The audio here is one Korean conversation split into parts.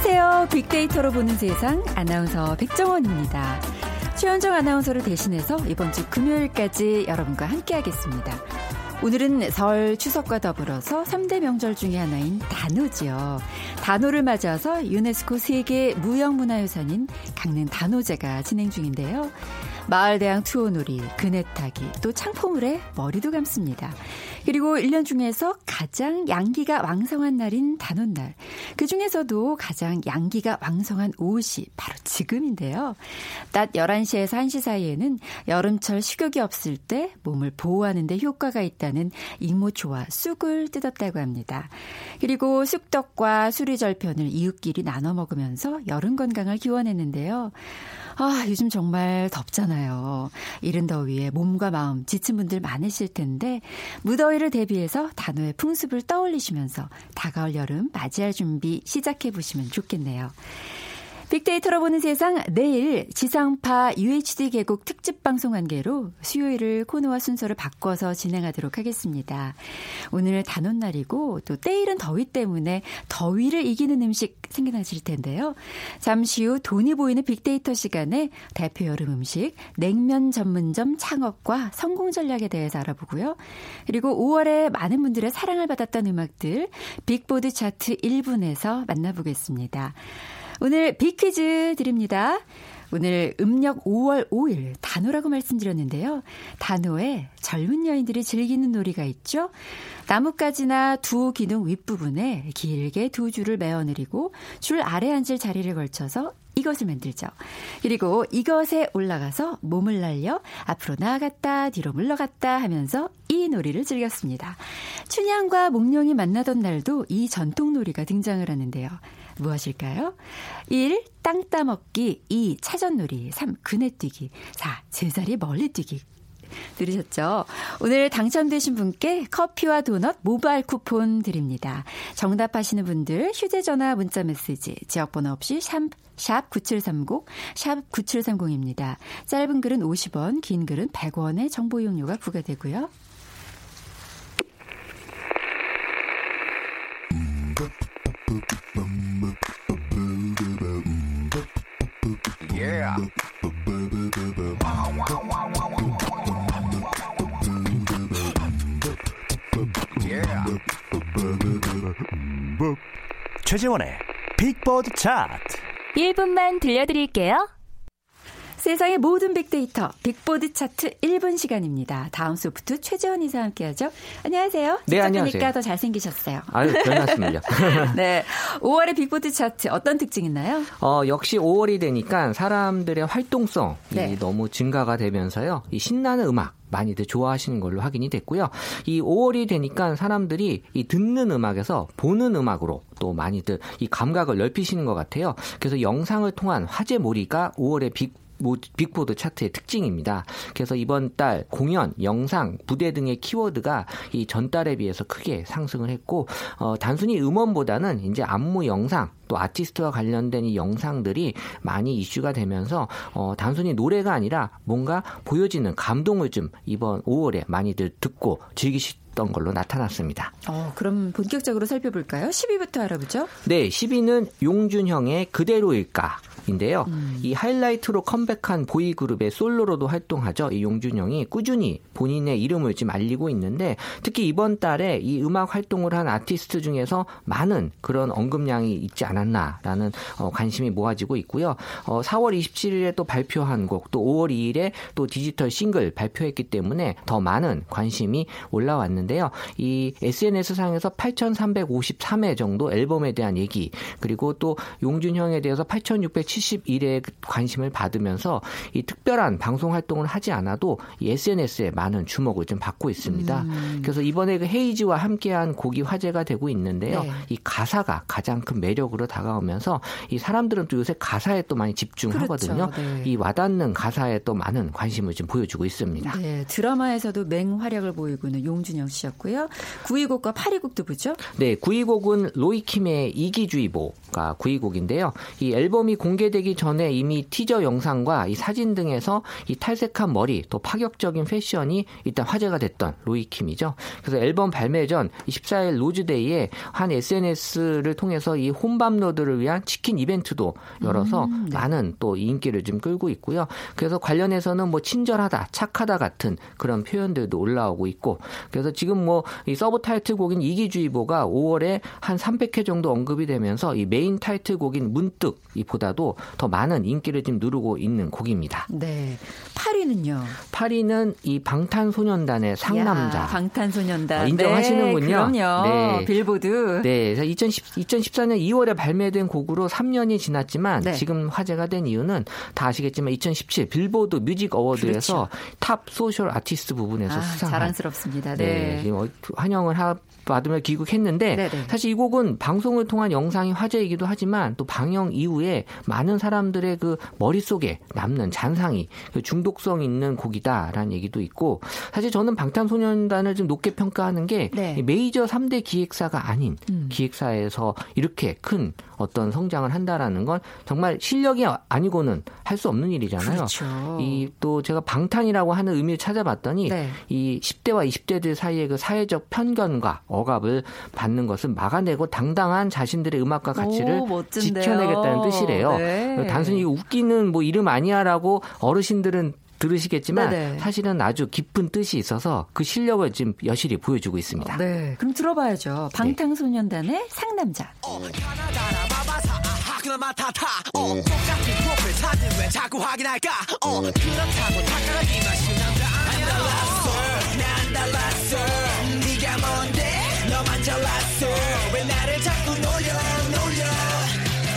안녕하세요. 빅데이터로 보는 세상 아나운서 백정원입니다. 최현정 아나운서를 대신해서 이번 주 금요일까지 여러분과 함께하겠습니다. 오늘은 설 추석과 더불어서 3대 명절 중에 하나인 단오지요. 단오를 맞아서 유네스코 세계 무형문화유산인 강릉 단오제가 진행 중인데요. 마을대항 투어놀이, 그네타기, 또 창포물에 머리도 감습니다. 그리고 1년 중에서 가장 양기가 왕성한 날인 단오날. 그중에서도 가장 양기가 왕성한 오후시, 바로 지금인데요. 낮 11시에서 1시 사이에는 여름철 식욕이 없을 때 몸을 보호하는 데 효과가 있다는 익모초와 쑥을 뜯었다고 합니다. 그리고 쑥떡과 수리절편을 이웃끼리 나눠 먹으면서 여름 건강을 기원했는데요. 아, 요즘 정말 덥잖아요. 이른 더위에 몸과 마음 지친 분들 많으실 텐데 무더위를 대비해서 단오의 풍습을 떠올리시면서 다가올 여름 맞이할 준비 시작해 보시면 좋겠네요. 빅데이터로 보는 세상, 내일 지상파 UHD 개국 특집 방송 관계로 수요일을 코너와 순서를 바꿔서 진행하도록 하겠습니다. 오늘 단오날이고 또 때이른 더위 때문에 더위를 이기는 음식 생각나실 텐데요. 잠시 후 돈이 보이는 빅데이터 시간에 대표 여름 음식, 냉면 전문점 창업과 성공 전략에 대해서 알아보고요. 그리고 5월에 많은 분들의 사랑을 받았던 음악들 빅보드 차트 1분에서 만나보겠습니다. 오늘 빅퀴즈 드립니다. 오늘 음력 5월 5일 단오라고 말씀드렸는데요. 단오에 젊은 여인들이 즐기는 놀이가 있죠. 나뭇가지나 두 기둥 윗부분에 길게 두 줄을 메어내리고 줄 아래 앉을 자리를 걸쳐서 이것을 만들죠. 그리고 이것에 올라가서 몸을 날려 앞으로 나아갔다 뒤로 물러갔다 하면서 이 놀이를 즐겼습니다. 춘향과 몽룡이 만나던 날도 이 전통 놀이가 등장을 하는데요. 무엇일까요? 1. 땅 따먹기, 2. 차전놀이, 3. 그네뛰기, 4. 제자리 멀리뛰기. 들으셨죠? 오늘 당첨되신 분께 커피와 도넛 모바일 쿠폰 드립니다. 정답하시는 분들 휴대전화 문자메시지 지역번호 없이 샵 9730, 샵 9730입니다. 짧은 글은 50원, 긴 글은 100원의 정보 이용료가 부과되고요. Yeah. 최재원의 빅보드 차트 1분만 들려드릴게요. 세상의 모든 빅데이터 빅보드 차트 1분 시간입니다. 다음 소프트 최재원 이사와 함께하죠. 안녕하세요. 네, 안녕하세요. 더 잘생기셨어요. 아유, 변했습니다. 네, 5월의 빅보드 차트 어떤 특징이 있나요? 역시 5월이 되니까 사람들의 활동성이 너무 증가가 되면서요. 이 신나는 음악 많이들 좋아하시는 걸로 확인이 됐고요. 이 5월이 되니까 사람들이 이 듣는 음악에서 보는 음악으로 또 많이들 이 감각을 넓히시는 것 같아요. 그래서 영상을 통한 화제몰이가 5월의 빅보드 차트의 특징입니다. 그래서 이번 달 공연, 영상, 무대 등의 키워드가 이 전달에 비해서 크게 상승을 했고, 단순히 음원보다는 이제 안무 영상, 또 아티스트와 관련된 이 영상들이 많이 이슈가 되면서 단순히 노래가 아니라 뭔가 보여지는 감동을 좀 이번 5월에 많이들 듣고 즐기셨던 걸로 나타났습니다. 그럼 본격적으로 살펴볼까요? 10위부터 알아보죠. 네, 10위는 용준형의 그대로일까 인데요. 이 하이라이트로 컴백한 보이그룹의 솔로로도 활동하죠. 이 용준형이 꾸준히 본인의 이름을 지금 알리고 있는데 특히 이번 달에 이 음악 활동을 한 아티스트 중에서 많은 그런 언급량이 있지 않았나라는 관심이 모아지고 있고요. 4월 27일에 또 발표한 곡, 또 5월 2일에 또 디지털 싱글 발표했기 때문에 더 많은 관심이 올라왔는데요. 이 SNS상에서 8,353회 정도 앨범에 대한 얘기, 그리고 또 용준형에 대해서 8,671회의 관심을 받으면서 이 특별한 방송 활동을 하지 않아도 이 SNS에 많은 주목을 좀 받고 있습니다. 그래서 이번에 그 헤이지와 함께한 곡이 화제가 되고 있는데요. 네. 이 가사가 가장 큰 매력으로 다가오면서 이 사람들은 또 요새 가사에 또 많이 집중하거든요. 그렇죠. 네. 이 와닿는 가사에 또 많은 관심을 좀 보여주고 있습니다. 네, 드라마에서도 맹활약을 보이고 있는 용준영 씨였고요. 9위곡과 8위곡도 보죠? 네, 9위곡은 로이킴의 이기주의보가 9위곡인데요. 이 앨범이 공개 공개되기 전에 이미 티저 영상과 이 사진 등에서 이 탈색한 머리, 또 파격적인 패션이 일단 화제가 됐던 로이킴이죠. 그래서 앨범 발매 전 14일 로즈데이에 한 SNS를 통해서 이 홈밥로드를 위한 치킨 이벤트도 열어서 네. 많은 또 인기를 좀 끌고 있고요. 그래서 관련해서는 뭐 친절하다, 착하다 같은 그런 표현들도 올라오고 있고, 그래서 지금 뭐 이 서브 타이틀곡인 이기주의보가 5월에 한 300회 정도 언급이 되면서 이 메인 타이틀곡인 문득 이보다도 더 많은 인기를 지금 누르고 있는 곡입니다. 네. 8위는요? 8위는 이 방탄소년단의 상남자. 야, 방탄소년단. 인정하시는군요. 네, 그럼요. 네. 빌보드. 네. 2014년 2월에 발매된 곡으로 3년이 지났지만 네. 지금 화제가 된 이유는 다 아시겠지만 2017 빌보드 뮤직 어워드에서 그렇죠. 탑 소셜 아티스트 부분에서 수상한. 자랑스럽습니다. 네. 네. 환영을 받으며 귀국했는데 네네. 사실 이 곡은 방송을 통한 영상이 화제이기도 하지만 또 방영 이후에 많은 사람들의 그 머릿속에 남는 잔상이 중독성 있는 곡이다라는 얘기도 있고, 사실 저는 방탄소년단을 좀 높게 평가하는 게 네. 메이저 3대 기획사가 아닌 기획사에서 이렇게 큰 어떤 성장을 한다라는 건 정말 실력이 아니고는 할 수 없는 일이잖아요. 그렇죠. 이 또 제가 방탄이라고 하는 의미를 찾아봤더니 네. 이 10대와 20대들 사이의 그 사회적 편견과 억압을 받는 것은 막아내고 당당한 자신들의 음악과 가치를 지켜내겠다는 뜻이래요. 네. 단순히 웃기는 뭐 이름 아니야라고 어르신들은 들으시겠지만 네네. 사실은 아주 깊은 뜻이 있어서 그 실력을 지금 여실히 보여주고 있습니다. 네, 그럼 들어봐야죠. 방탄소년단의 네. 상남자. 너만 잘났어 왜 나를 자꾸 놀려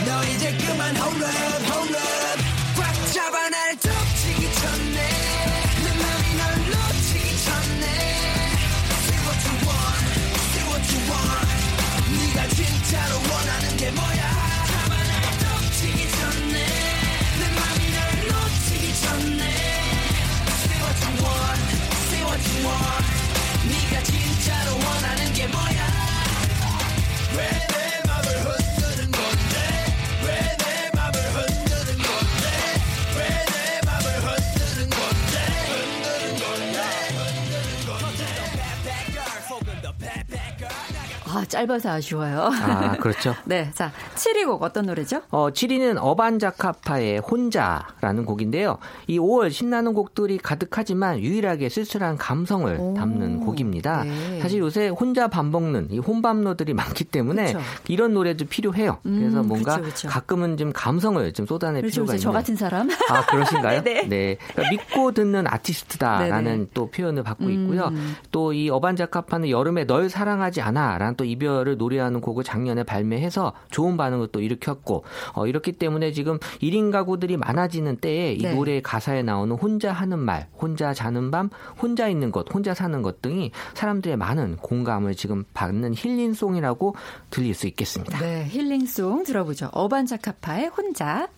너 이제 그만 hold up 꽉 잡아 날 덮치기 전에 내 맘이 널 놓치기 전에 Say what you want 네가 진짜로 원하는 게 뭐야 잡아 날 덮치기 전에 내 맘이 널 놓치기 전에 Say what you want 네가 진짜로 원하는 게 뭐야 왜 내 맘을 흔드는 건데 왜 내 맘을 흔드는 건데 왜 내 맘을 흔드는 건데 아, 짧아서 아쉬워요. 아, 그렇죠. 네, 자 7위 곡 어떤 노래죠? 7위는 어반자카파의 혼자라는 곡인데요. 이 5월 신나는 곡들이 가득하지만 유일하게 쓸쓸한 감성을 담는 곡입니다. 네. 사실 요새 혼자 밥 먹는 이 혼밥러들이 많기 때문에 그쵸. 이런 노래도 필요해요. 그래서 뭔가 그쵸. 가끔은 좀 감성을 좀 쏟아낼 필요가 있는. 저 같은 사람. 아, 그러신가요? 네. 그러니까 믿고 듣는 아티스트다라는 네네. 또 표현을 받고 있고요. 또 이 어반자카파는 여름에 널 사랑하지 않아라는 또 이별을 노래하는 곡을 작년에 발매해서 좋은 반응을 또 일으켰고, 이렇기 때문에 지금 1인 가구들이 많아지는 때에 이 네. 노래의 가사에 나오는 혼자 하는 말, 혼자 자는 밤, 혼자 있는 것, 혼자 사는 것 등이 사람들의 많은 공감을 지금 받는 힐링송이라고 들릴 수 있겠습니다. 네, 힐링송 들어보죠. 어반자카파의 혼자.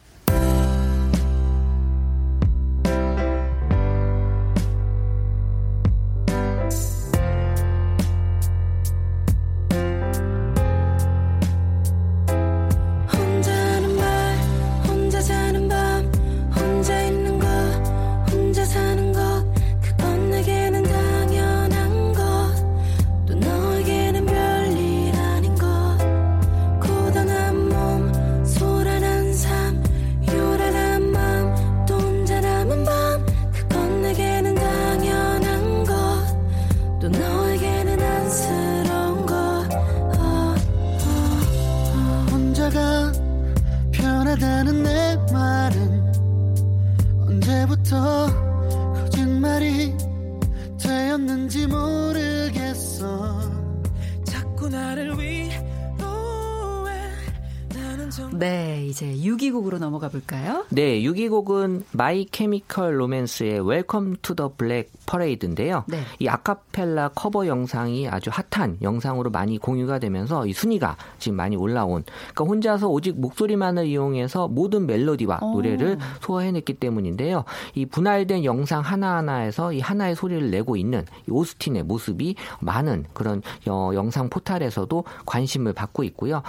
네, 이제 6위곡으로 넘어가 볼까요? 네, 6위곡은 마이 케미컬 로맨스의 웰컴 투 더 블랙 퍼레이드인데요. 네. 이 아카펠라 커버 영상이 아주 핫한 영상으로 많이 공유가 되면서 이 순위가 지금 많이 올라온. 그러니까 혼자서 오직 목소리만을 이용해서 모든 멜로디와 노래를 소화해냈기 때문인데요. 이 분할된 영상 하나하나에서 이 하나의 소리를 내고 있는 이 오스틴의 모습이 많은 그런 영상 포탈에서도 관심을 받고 있고요.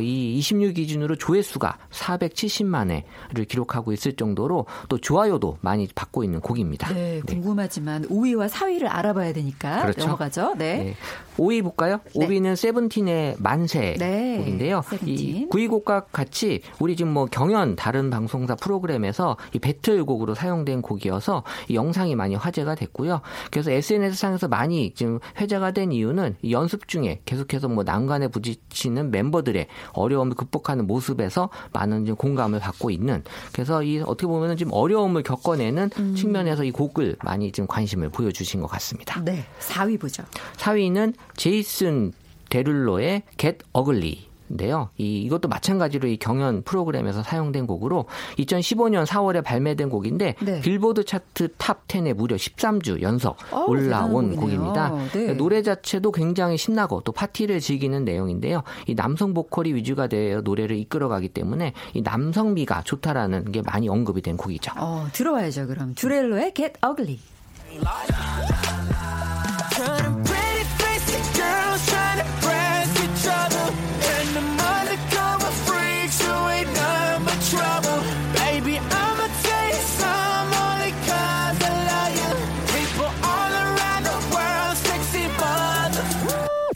이 26 기준으로 기준으로 조회수가 470만회를 기록하고 있을 정도로 또 좋아요도 많이 받고 있는 곡입니다. 네, 궁금하지만 5위와 4위를 알아봐야 되니까 그렇죠? 넘어가죠. 네. 5위 볼까요? 5위는 세븐틴의 만세 곡인데요. 이 9위 곡과 같이 우리 지금 뭐 경연 다른 방송사 프로그램에서 이 배틀곡으로 사용된 곡이어서 이 영상이 많이 화제가 됐고요. 그래서 SNS상에서 많이 지금 회자가 된 이유는 이 연습 중에 계속해서 뭐 난관에 부딪히는 멤버들의 어려움을 극복하는 모습에서 많은 지금 공감을 받고 있는, 그래서 이 어떻게 보면은 지금 어려움을 겪어내는 측면에서 이 곡을 많이 지금 관심을 보여주신 것 같습니다. 네, 4위 보죠. 4위는 제이슨 데룰로의 Get Ugly. 인데요. 이것도 마찬가지로 이 경연 프로그램에서 사용된 곡으로 2015년 4월에 발매된 곡인데 빌보드 차트 탑 10에 무려 13주 연속 올라온 곡입니다. 네. 노래 자체도 굉장히 신나고 또 파티를 즐기는 내용인데요. 이 남성 보컬이 위주가 되어 노래를 이끌어가기 때문에 이 남성미가 좋다라는 게 많이 언급이 된 곡이죠. 들어와야죠. 그럼 듀렐로의 Get Ugly.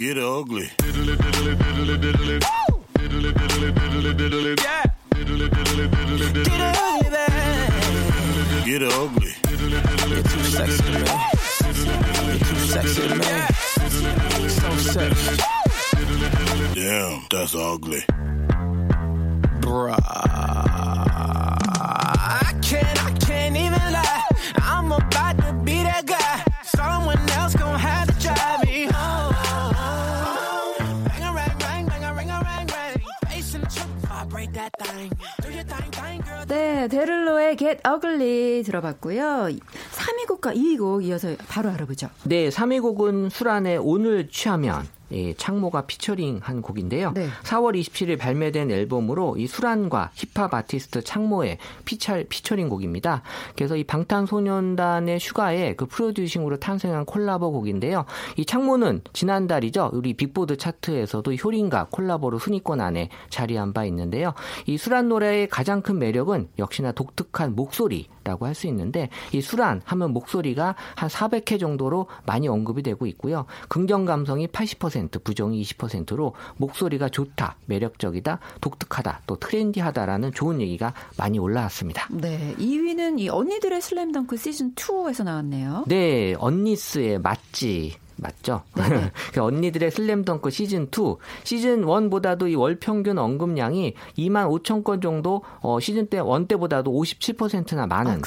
Get ugly. Diddly diddly diddly diddly. Diddly diddly diddly diddly. Yeah. Diddly diddly diddly diddly. Get ugly. Diddly diddly diddly diddly. You're too sexy, man. So sexy. Damn, that's ugly. Bruh. I can't even lie. I'm about to be that guy. Someone else gon' have to drive me home. 네, 데를로의 Get Ugly 들어봤고요. 3위 곡과 2위 곡 이어서 바로 알아보죠. 네, 3위 곡은 수란의 오늘 취하면. 예, 창모가 피처링한 곡인데요. 4월 27일 발매된 앨범으로 이 수란과 힙합 아티스트 창모의 피처링 곡입니다. 그래서 이 방탄소년단의 슈가의 그 프로듀싱으로 탄생한 콜라보 곡인데요. 이 창모는 지난달이죠. 우리 빅보드 차트에서도 효린과 콜라보로 순위권 안에 자리한 바 있는데요. 이 수란 노래의 가장 큰 매력은 역시나 독특한 목소리라고 할 수 있는데, 이 수란 하면 목소리가 한 400회 정도로 많이 언급이 되고 있고요. 긍정 감성이 80%, 부정이 20%로 목소리가 좋다, 매력적이다, 독특하다, 또 트렌디하다라는 좋은 얘기가 많이 올라왔습니다. 네, 2위는 이 언니들의 슬램덩크 시즌 2에서 나왔네요. 네, 언니스의 맛집. 맞죠? 언니들의 슬램덩크 시즌2. 시즌1보다도 이 월평균 언급량이 2만 5천 건 정도 시즌1 때보다도 57%나 많은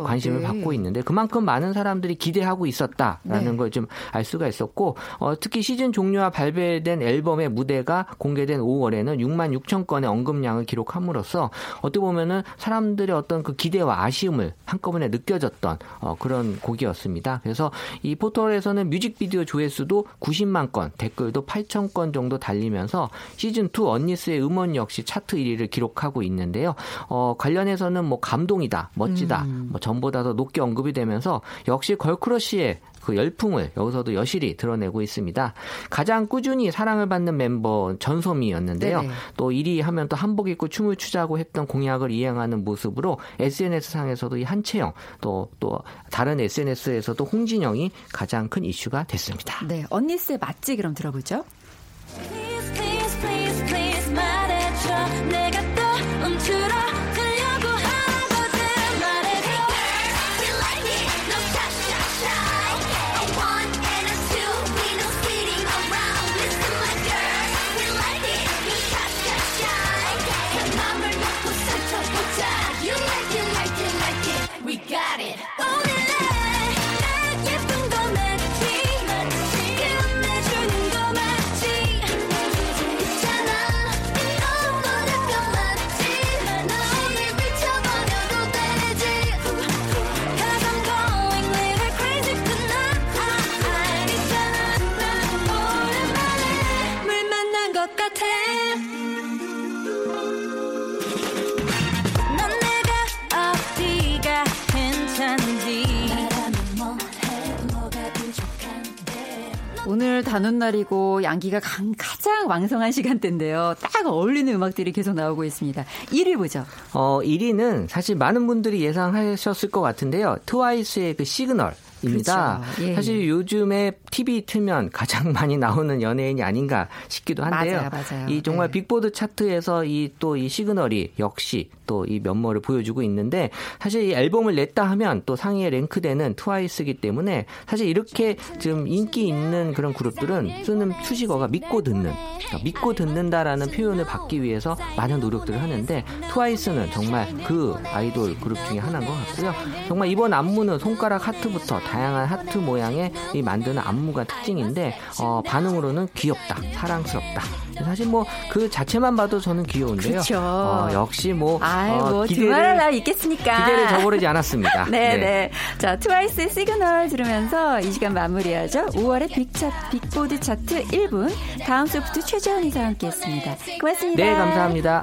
관심을 받고 있는데, 그만큼 많은 사람들이 기대하고 있었다라는 걸 좀 알 수가 있었고, 특히 시즌 종료와 발매된 앨범의 무대가 공개된 5월에는 6만 6천 건의 언급량을 기록함으로써 어떻게 보면은 사람들의 어떤 그 기대와 아쉬움을 한꺼번에 느껴졌던 그런 곡이었습니다. 그래서 이 포털에서는 뮤직비디오 조회수도 90만 건, 댓글도 8천 건 정도 달리면서 시즌2 언니스의 음원 역시 차트 1위를 기록하고 있는데요. 관련해서는 뭐 감동이다, 멋지다, 뭐 전보다 더 높게 언급이 되면서 역시 걸크러쉬의 그 열풍을 여기서도 여실히 드러내고 있습니다. 가장 꾸준히 사랑을 받는 멤버 전소미였는데요. 또 1위 하면 또 한복 입고 춤을 추자고 했던 공약을 이행하는 모습으로 SNS상에서도 이 한채영, 또 다른 SNS에서도 홍진영이 가장 큰 이슈가 됐습니다. 네, 언니스의 맛집 그럼 들어보죠. Please, please, please, please 말해줘. 내가 또 움츠러. 오늘 단오날이고 양기가 가장 왕성한 시간대인데요. 딱 어울리는 음악들이 계속 나오고 있습니다. 1위 보죠. 1위는 사실 많은 분들이 예상하셨을 것 같은데요. 트와이스의 그 시그널. 입니다. 그렇죠. 예. 사실 요즘에 TV 틀면 가장 많이 나오는 연예인이 아닌가 싶기도 한데요. 맞아요. 이 정말 네. 빅보드 차트에서 이 시그널이 역시 또 이 면모를 보여주고 있는데 사실 이 앨범을 냈다 하면 또 상위에 랭크되는 트와이스이기 때문에 사실 이렇게 좀 인기 있는 그런 그룹들은 쓰는 수식어가 믿고 듣는, 그러니까 믿고 듣는다라는 표현을 받기 위해서 많은 노력들을 하는데 트와이스는 정말 그 아이돌 그룹 중에 하나인 것 같고요. 정말 이번 안무는 손가락 하트부터 다양한 하트 모양의 이 만드는 안무가 특징인데 반응으로는 귀엽다, 사랑스럽다. 사실 뭐 그 자체만 봐도 저는 귀여운데요. 그렇죠. 역시 두말할 나위 있겠습니까? 기대를 저버리지 않았습니다. 네네. 네. 자, 트와이스의 시그널 들으면서 이 시간 마무리하죠. 5월의 빅보드 차트 1분 다음 소프트 최재원 이사와 함께했습니다. 고맙습니다. 네, 감사합니다.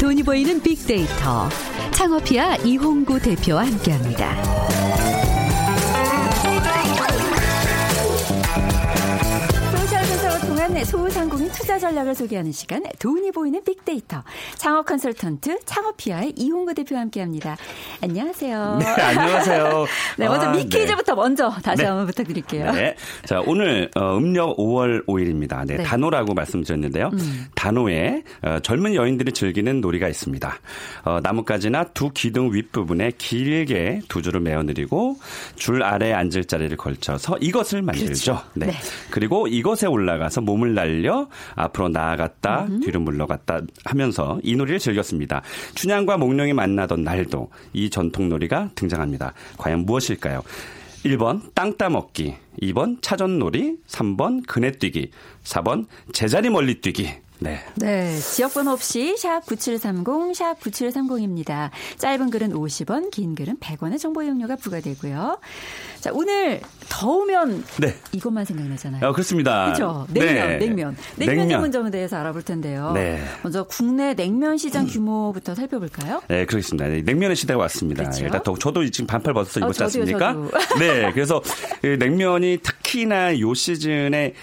돈이 보이는 빅데이터 창업피아 이홍구 대표와 함께합니다. 소셜조사와 통한 소상공인 투자 전략을 소개하는 시간 돈이 보이는 빅데이터 창업 컨설턴트 창업피아의 이홍구 대표와 함께합니다. 안녕하세요. 네, 안녕하세요. 네, 먼저 미키즈부터 먼저 다시 한번 부탁드릴게요. 네. 자, 오늘 음력 5월 5일입니다. 네, 단오라고 말씀드렸는데요. 단오에 젊은 여인들이 즐기는 놀이가 있습니다. 나뭇가지나 두 기둥 윗부분에 길게 두 줄을 매어내리고 줄 아래에 앉을 자리를 걸쳐서 이것을 만들죠. 그렇죠. 네. 그리고 이것에 올라가서 몸을 날려 앞으로 나아갔다 뒤로 물러갔다 하면서 이 놀이를 즐겼습니다. 춘향과 목룡이 만나던 날도 이 전통놀이가 등장합니다. 과연 무엇일까요? 1번 땅 따먹기, 2번 차전놀이, 3번 그네뛰기, 4번 제자리 멀리 뛰기. 네. 네. 지역번호 없이 샵 9730, 샵 9730입니다. 짧은 글은 50원, 긴 글은 100원의 정보 이용료가 부과되고요. 자, 오늘 더우면 네. 이것만 생각나잖아요. 그렇습니다. 그렇죠. 냉면 문제에 대해서 알아볼 텐데요. 네. 먼저 국내 냉면 시장 규모부터 살펴볼까요? 네, 그렇습니다. 네, 냉면의 시대가 왔습니다. 그렇죠? 일단 저도 지금 반팔 벗어서 입었지 않습니까? 네. 그래서 냉면이 특히나 요 시즌에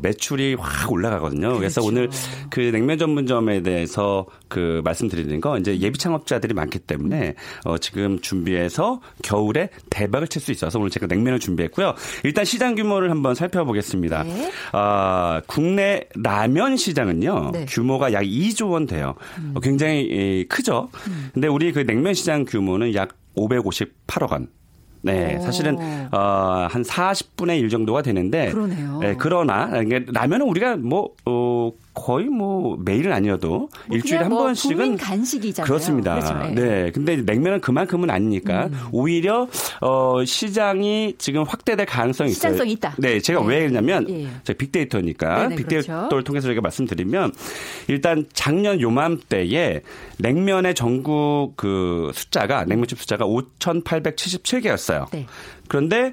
매출이 확 올라가거든요. 그렇죠. 그래서 오늘 그 냉면 전문점에 대해서 그 말씀드리는 거 이제 예비 창업자들이 많기 때문에 지금 준비해서 겨울에 대박을 칠 수 있어서 오늘 제가 냉면을 준비했고요. 일단 시장 규모를 한번 살펴보겠습니다. 네. 국내 라면 시장은요. 네. 규모가 약 2조 원 돼요. 굉장히 크죠. 근데 우리 그 냉면 시장 규모는 약 558억 원. 네, 사실은 한 40분의 1 정도가 되는데, 그러네요. 네, 그러나 라면은 우리가 거의 매일은 아니어도 일주일에 한 번씩은 국민 간식이잖아요. 그렇습니다. 그렇죠. 네, 근데 냉면은 그만큼은 아니니까 오히려 시장이 지금 확대될 가능성이 있어요. 시장성이 있다. 네, 제가 네. 왜 그러냐면 제가 빅데이터니까 네네, 빅데이터를 그렇죠. 통해서 저희가 말씀드리면 일단 작년 요맘때에 냉면의 전국 그 숫자가 냉면집 숫자가 5,877개였어요. 네. 그런데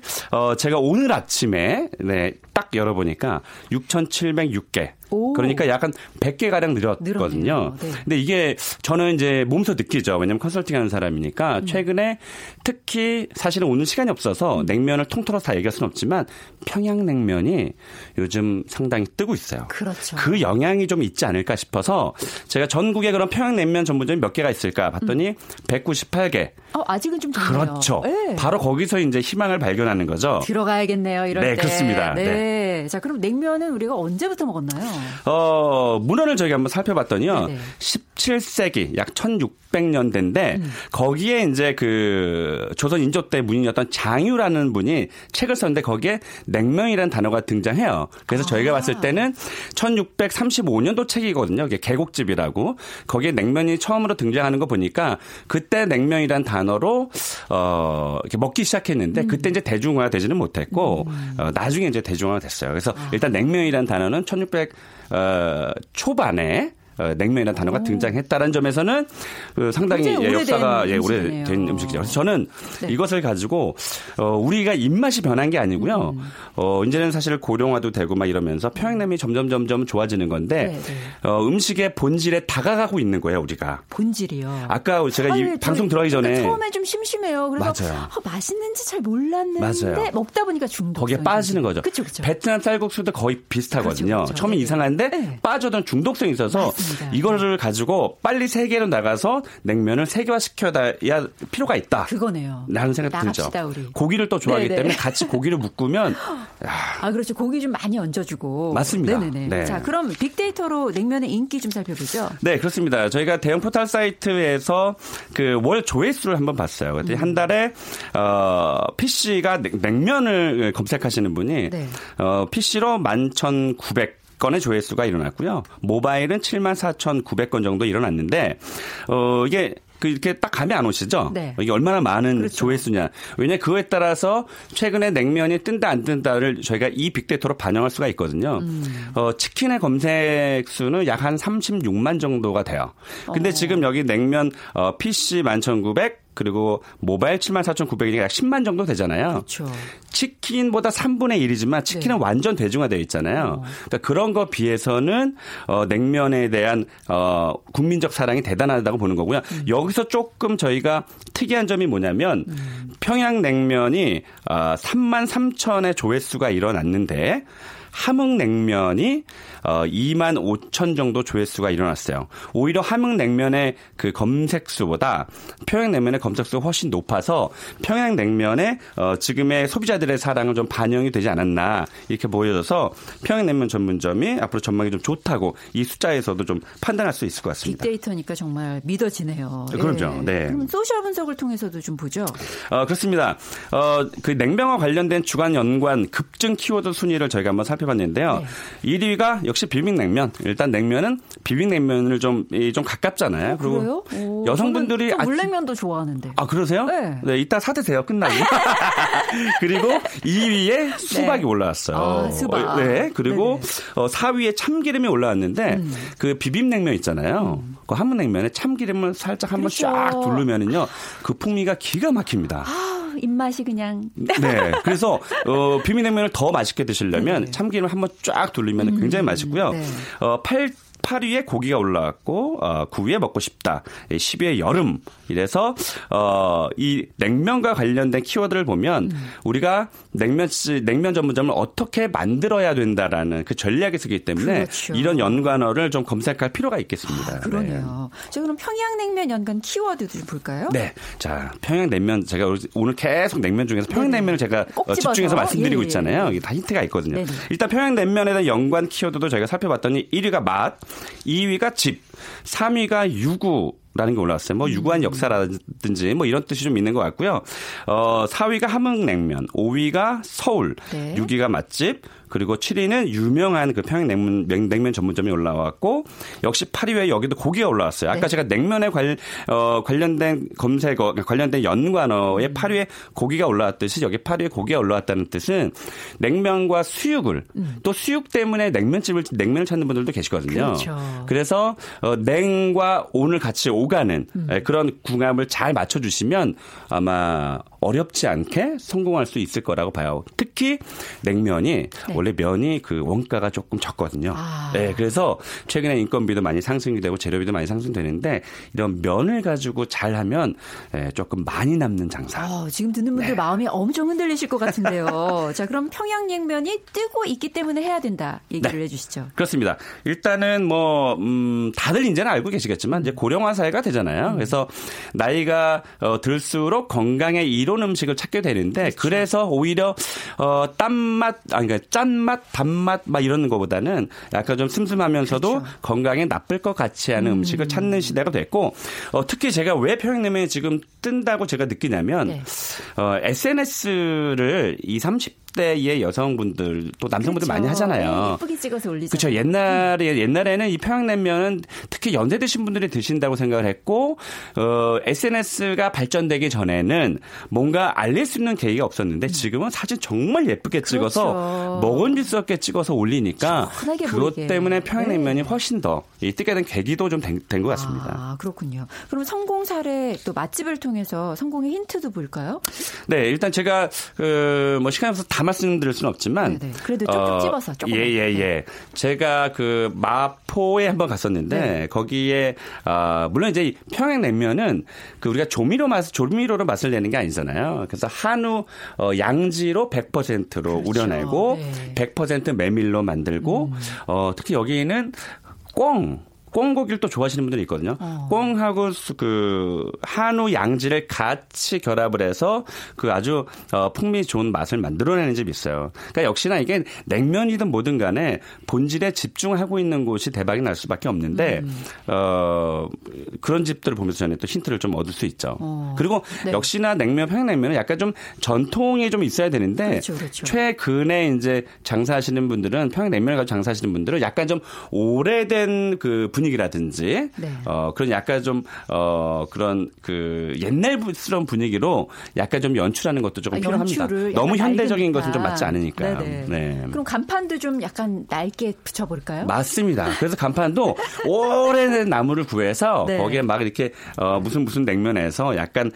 제가 오늘 아침에 네, 딱 열어보니까 6,706개. 오. 그러니까 약 한 100개 가량 늘었거든요. 네. 근데 이게 저는 이제 몸소 느끼죠. 왜냐하면 컨설팅하는 사람이니까 최근에 특히 사실은 오늘 시간이 없어서 냉면을 통틀어서 다 얘기할 수는 없지만 평양냉면이 요즘 상당히 뜨고 있어요. 그렇죠. 그 영향이 좀 있지 않을까 싶어서 제가 전국에 그런 평양냉면 전문점이 몇 개가 있을까 봤더니 198개. 아직은 좀 적네요. 그렇죠. 네. 바로 거기서 이제 희망을 발견하는 거죠. 들어가야겠네요. 이럴 때. 네, 그렇습니다. 네. 네. 자, 그럼 냉면은 우리가 언제부터 먹었나요? 문헌을 저희가 한번 살펴봤더니요. 네네. 17세기 약 1600년대인데 거기에 이제 그 조선 인조 때 문인이었던 장유라는 분이 책을 썼는데 거기에 냉면이라는 단어가 등장해요. 그래서 저희가 봤을 때는 1635년도 책이거든요. 이게 계곡집이라고. 거기에 냉면이 처음으로 등장하는 거 보니까 그때 냉면이라는 단어로 이렇게 먹기 시작했는데 그때 이제 대중화되지는 못했고 나중에 이제 대중화됐어요. 그래서 일단 냉면이라는 단어는 1600 초반에 냉면이라는 단어가 등장했다는 점에서는 상당히 역사가 오래된 음식이죠. 그래서 저는 이것을 가지고 우리가 입맛이 변한 게 아니고요. 이제는 사실 고령화도 되고 막 이러면서 평양냉면이 점점 좋아지는 건데 음식의 본질에 다가가고 있는 거예요, 우리가. 본질이요. 아까 제가 이 방송 들어가기 전에 그러니까 처음에 좀 심심해요. 그래서 맛있는지 잘 몰랐는데 맞아요. 먹다 보니까 중독. 거기에 빠지는 거죠. 그쵸, 그쵸. 베트남 쌀국수도 거의 비슷하거든요. 그쵸, 그쵸. 처음에 이상한데 빠져던 중독성이 있어서 맞습니다. 이거를 가지고 빨리 세계로 나가서 냉면을 세계화시켜야 필요가 있다. 그거네요. 라는 생각이 들죠. 우리. 고기를 또 좋아하기 네네. 때문에 같이 고기를 묶으면. 그렇죠. 고기 좀 많이 얹어주고. 맞습니다. 네네네. 네. 자, 그럼 빅데이터로 냉면의 인기 좀 살펴보죠. 네, 그렇습니다. 저희가 대형 포털 사이트에서 그 월 조회수를 한번 봤어요. 한 달에 PC가 냉면을 검색하시는 분이 네. PC로 11,900 건의 조회수가 일어났고요. 모바일은 74,900건 정도 일어났는데 이게 이렇게 딱 감이 안 오시죠? 네. 이게 얼마나 많은 그렇죠. 조회수냐. 왜냐 그거에 따라서 최근에 냉면이 뜬다 안 뜬다를 저희가 이 빅데이터로 반영할 수가 있거든요. 치킨의 검색 수는 약 한 36만 정도가 돼요. 근데 지금 여기 냉면 PC 11,900 그리고 모바일 74,900이니까 약 10만 정도 되잖아요. 그렇죠. 치킨보다 3분의 1이지만 치킨은 네. 완전 대중화되어 있잖아요. 그러니까 그런 거 비해서는 냉면에 대한 국민적 사랑이 대단하다고 보는 거고요. 여기서 조금 저희가 특이한 점이 뭐냐면 평양냉면이 33,000의 조회수가 일어났는데 함흥냉면이 25,000 정도 조회수가 일어났어요. 오히려 함흥냉면의 그 검색수보다 평양냉면의 검색수가 훨씬 높아서 평양냉면의 지금의 소비자들의 사랑은 좀 반영이 되지 않았나 이렇게 보여져서 평양냉면 전문점이 앞으로 전망이 좀 좋다고 이 숫자에서도 좀 판단할 수 있을 것 같습니다. 빅데이터니까 정말 믿어지네요. 그럼요. 네. 그럼 소셜 분석을 통해서도 좀 보죠. 그렇습니다. 그 냉면과 관련된 주간 연관 급증 키워드 순위를 저희가 한번 살펴봤는데요. 네. 1위가 역시 비빔냉면. 일단 냉면은 비빔냉면을 좀 가깝잖아요. 그리고 그래요? 여성분들이 물냉면도 좋아하는데. 아 그러세요? 네. 네 이따 사드세요. 끝나고. 그리고 2위에 수박이 네. 올라왔어요. 수박. 네. 그리고 4위에 참기름이 올라왔는데 그 비빔냉면 있잖아요. 그 함흥냉면에 참기름을 살짝 한번 쫙 두르면은요. 그 풍미가 기가 막힙니다. 입맛이 그냥. 네. 그래서 비빔냉면을 더 맛있게 드시려면 네네. 참기름을 한번 쫙 돌리면 굉장히 맛있고요. 네. 8위에 고기가 올라왔고 9위에 먹고 싶다. 10위에 여름. 이래서 이 냉면과 관련된 키워드를 보면 우리가 냉면 전문점을 어떻게 만들어야 된다라는 그 전략이 쓰기 때문에 그렇죠. 이런 연관어를 좀 검색할 필요가 있겠습니다. 그러네요. 네. 자, 그럼 평양냉면 연관 키워드도 좀 볼까요? 네. 자, 평양냉면 제가 오늘 계속 냉면 중에서 평양냉면을 제가 집중해서 말씀드리고 있잖아요. 이게 다 힌트가 있거든요. 네네. 일단 평양냉면에 대한 연관 키워드도 저희가 살펴봤더니 1위가 맛, 2위가 집, 3위가 유구. 라는 게 올라왔어요. 뭐 유구한 역사라든지 뭐 이런 뜻이 좀 있는 것 같고요. 4위가 함흥냉면, 5위가 서울, 네. 6위가 맛집, 그리고 7위는 유명한 그 평양냉면 전문점이 올라왔고 역시 8위에 여기도 고기가 올라왔어요. 아까 네. 제가 냉면에 관련된 검색어, 관련된 연관어에 8위에 고기가 올라왔듯이 여기 8위에 고기가 올라왔다는 뜻은 냉면과 수육을 또 수육 때문에 냉면을 찾는 분들도 계시거든요. 그렇죠. 그래서 냉과 온을 같이 오가는 그런 궁합을 잘 맞춰주시면 아마 어렵지 않게 성공할 수 있을 거라고 봐요. 특히 냉면이 네. 원래 면이 그 원가가 조금 적거든요. 네, 그래서 최근에 인건비도 많이 상승이 되고 재료비도 많이 상승되는데 이런 면을 가지고 잘하면 조금 많이 남는 장사. 지금 듣는 분들 네. 마음이 엄청 흔들리실 것 같은데요. 자, 그럼 평양냉면이 뜨고 있기 때문에 해야 된다 얘기를 네. 해주시죠. 그렇습니다. 일단은 뭐 다들 이제는 알고 계시겠지만 이제 고령화 사회 나이가 되잖아요. 그래서 나이가 들수록 건강에 이로운 음식을 찾게 되는데 그렇죠. 그래서 오히려 딴맛 아니 그러니까 짠맛, 단맛 막 이런 거보다는 약간 좀 슴슴하면서도 그렇죠. 건강에 나쁠 것 같지 않은 음식을 찾는 시대가 됐고 특히 제가 왜 평양냉면이 지금 뜬다고 제가 느끼냐면 네. SNS를 30대의 여성분들 또 남성분들 그렇죠. 많이 하잖아요. 예쁘게 찍어서 올리죠. 그렇죠. 옛날에는 이 평양냉면은 특히 연세 드신 분들이 드신다고 생각을 했고 SNS가 발전되기 전에는 뭔가 알릴 수 있는 계기가 없었는데 지금은 사진 정말 예쁘게 찍어서 그렇죠. 먹음직스럽게 찍어서 올리니까 그것 보이게. 때문에 평양냉면이 훨씬 더 뜨게 된 계기도 좀 된 것 같습니다. 아, 그렇군요. 그럼 성공 사례 또 맛집을 통해서 성공의 힌트도 볼까요? 네, 일단 제가 뭐 시간 없어서 다 말씀드릴 수는 없지만 네네. 그래도 조금 집어서 조금. 예예예. 예. 제가 그 마포에 한번 갔었는데 네. 거기에 물론 이제 평양냉면은 그 우리가 조미료로 맛을 내는 게 아니잖아요. 그래서 한우 양지로 100%로 그렇죠. 우려내고 네. 100% 메밀로 만들고 특히 여기는 꽁고기를 또 좋아하시는 분들이 있거든요. 꽁하고 그 한우 양지를 같이 결합을 해서 그 아주 풍미 좋은 맛을 만들어내는 집이 있어요. 그러니까 역시나 이게 냉면이든 뭐든 간에 본질에 집중하고 있는 곳이 대박이 날 수밖에 없는데 그런 집들을 보면서 저는 또 힌트를 좀 얻을 수 있죠. 그리고 네. 역시나 평양냉면은 약간 좀 전통이 좀 있어야 되는데 그렇죠, 그렇죠. 최근에 이제 장사하시는 분들은 평양냉면을 가지고 장사하시는 분들은 약간 좀 오래된 그 분위기라든지 네. 그런 약간 좀 그런 그 옛날스러운 분위기로 약간 좀 연출하는 것도 조금 필요합니다. 너무 현대적인 것은 좀 맞지 않으니까요. 네. 그럼 간판도 좀 약간 낡게 붙여볼까요? 맞습니다. 그래서 간판도 오래된 나무를 구해서 네. 거기에 막 이렇게 무슨 냉면에서 약간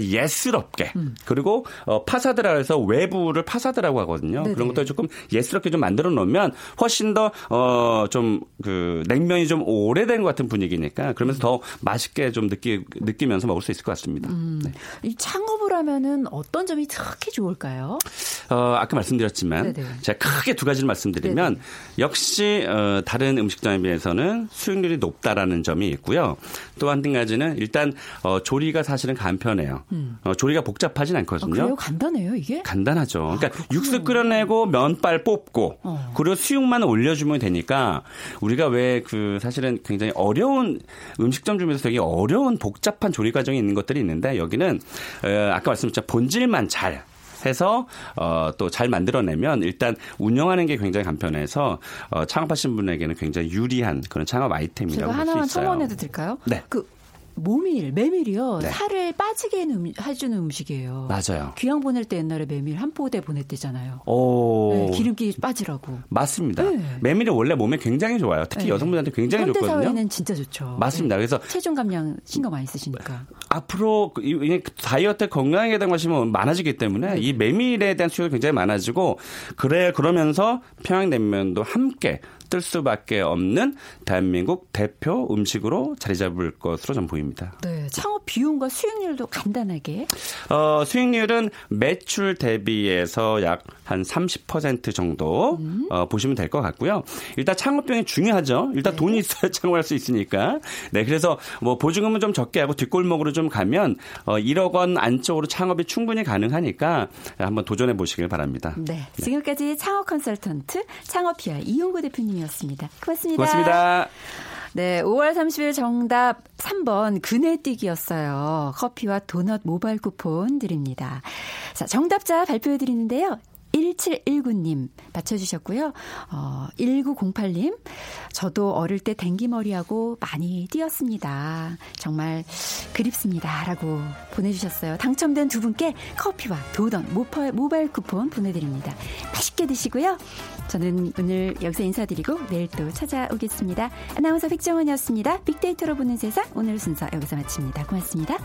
예스럽게 그리고 파사드라 해서 외부를 파사드라고 하거든요. 네네. 그런 것도 조금 예스럽게 좀 만들어 놓으면 훨씬 더 좀 그 냉면이 좀 오래된 것 같은 분위기니까 그러면서 더 맛있게 좀 느끼면서 먹을 수 있을 것 같습니다. 네. 이 창업을 하면은 어떤 점이 특히 좋을까요? 아까 말씀드렸지만 네네. 제가 크게 두 가지를 말씀드리면 네네. 역시 다른 음식점에 비해서는 수익률이 높다라는 점이 있고요. 또 한 가지는 일단 조리가 사실은 간편해요. 조리가 복잡하진 않거든요. 그래요? 간단해요 이게? 간단하죠. 그러니까 육수 끓여내고 면발 뽑고 그리고 수육만 올려주면 되니까 우리가 왜 그 사실은 굉장히 어려운 음식점 중에서 되게 어려운 복잡한 조리 과정이 있는 것들이 있는데 여기는 아까 말씀드렸죠. 본질만 잘 해서 또 잘 만들어내면 일단 운영하는 게 굉장히 간편해서 창업하신 분에게는 굉장히 유리한 그런 창업 아이템이라고 볼 수 있어요. 제가 하나만 첨언해도 될까요? 네. 메밀이요. 네. 살을 빠지게 해주는 음식이에요. 맞아요. 귀향 보낼 때 옛날에 메밀 한 포대 보냈대잖아요. 네, 기름기 빠지라고. 맞습니다. 네. 메밀이 원래 몸에 굉장히 좋아요. 특히 네. 여성분들한테 굉장히 현대 좋거든요. 현대사회는 진짜 좋죠. 맞습니다. 네. 그래서 체중 감량 신경 많이 쓰시니까. 앞으로 다이어트 건강에 대한 관심이 많아지기 때문에 네. 이 메밀에 대한 수요가 굉장히 많아지고 그러면서 평양냉면도 함께 뜰 수밖에 없는 대한민국 대표 음식으로 자리 잡을 것으로 전 보입니다. 네, 창업 비용과 수익률도 간단하게. 수익률은 매출 대비해서 약 한 30% 정도 보시면 될 것 같고요. 일단 창업 비용이 중요하죠. 일단 네. 돈이 있어야 창업할 수 있으니까. 네, 그래서 뭐 보증금은 좀 적게 하고 뒷골목으로 좀 가면 1억 원 안쪽으로 창업이 충분히 가능하니까 한번 도전해 보시길 바랍니다. 네, 지금까지 네. 창업 컨설턴트 창업피아 이홍구 대표님. 이었습니다. 고맙습니다. 네, 5월 30일 정답 3번 그네뛰기였어요. 커피와 도넛 모바일 쿠폰 드립니다. 자, 정답자 발표해 드리는데요. 1719님 맞춰주셨고요. 1908님 저도 어릴 때 댕기머리하고 많이 뛰었습니다. 정말 그립습니다. 라고 보내주셨어요. 당첨된 두 분께 커피와 도넛 모바일 쿠폰 보내드립니다. 맛있게 드시고요. 저는 오늘 여기서 인사드리고 내일 또 찾아오겠습니다. 아나운서 백정원이었습니다. 빅데이터로 보는 세상 오늘 순서 여기서 마칩니다. 고맙습니다.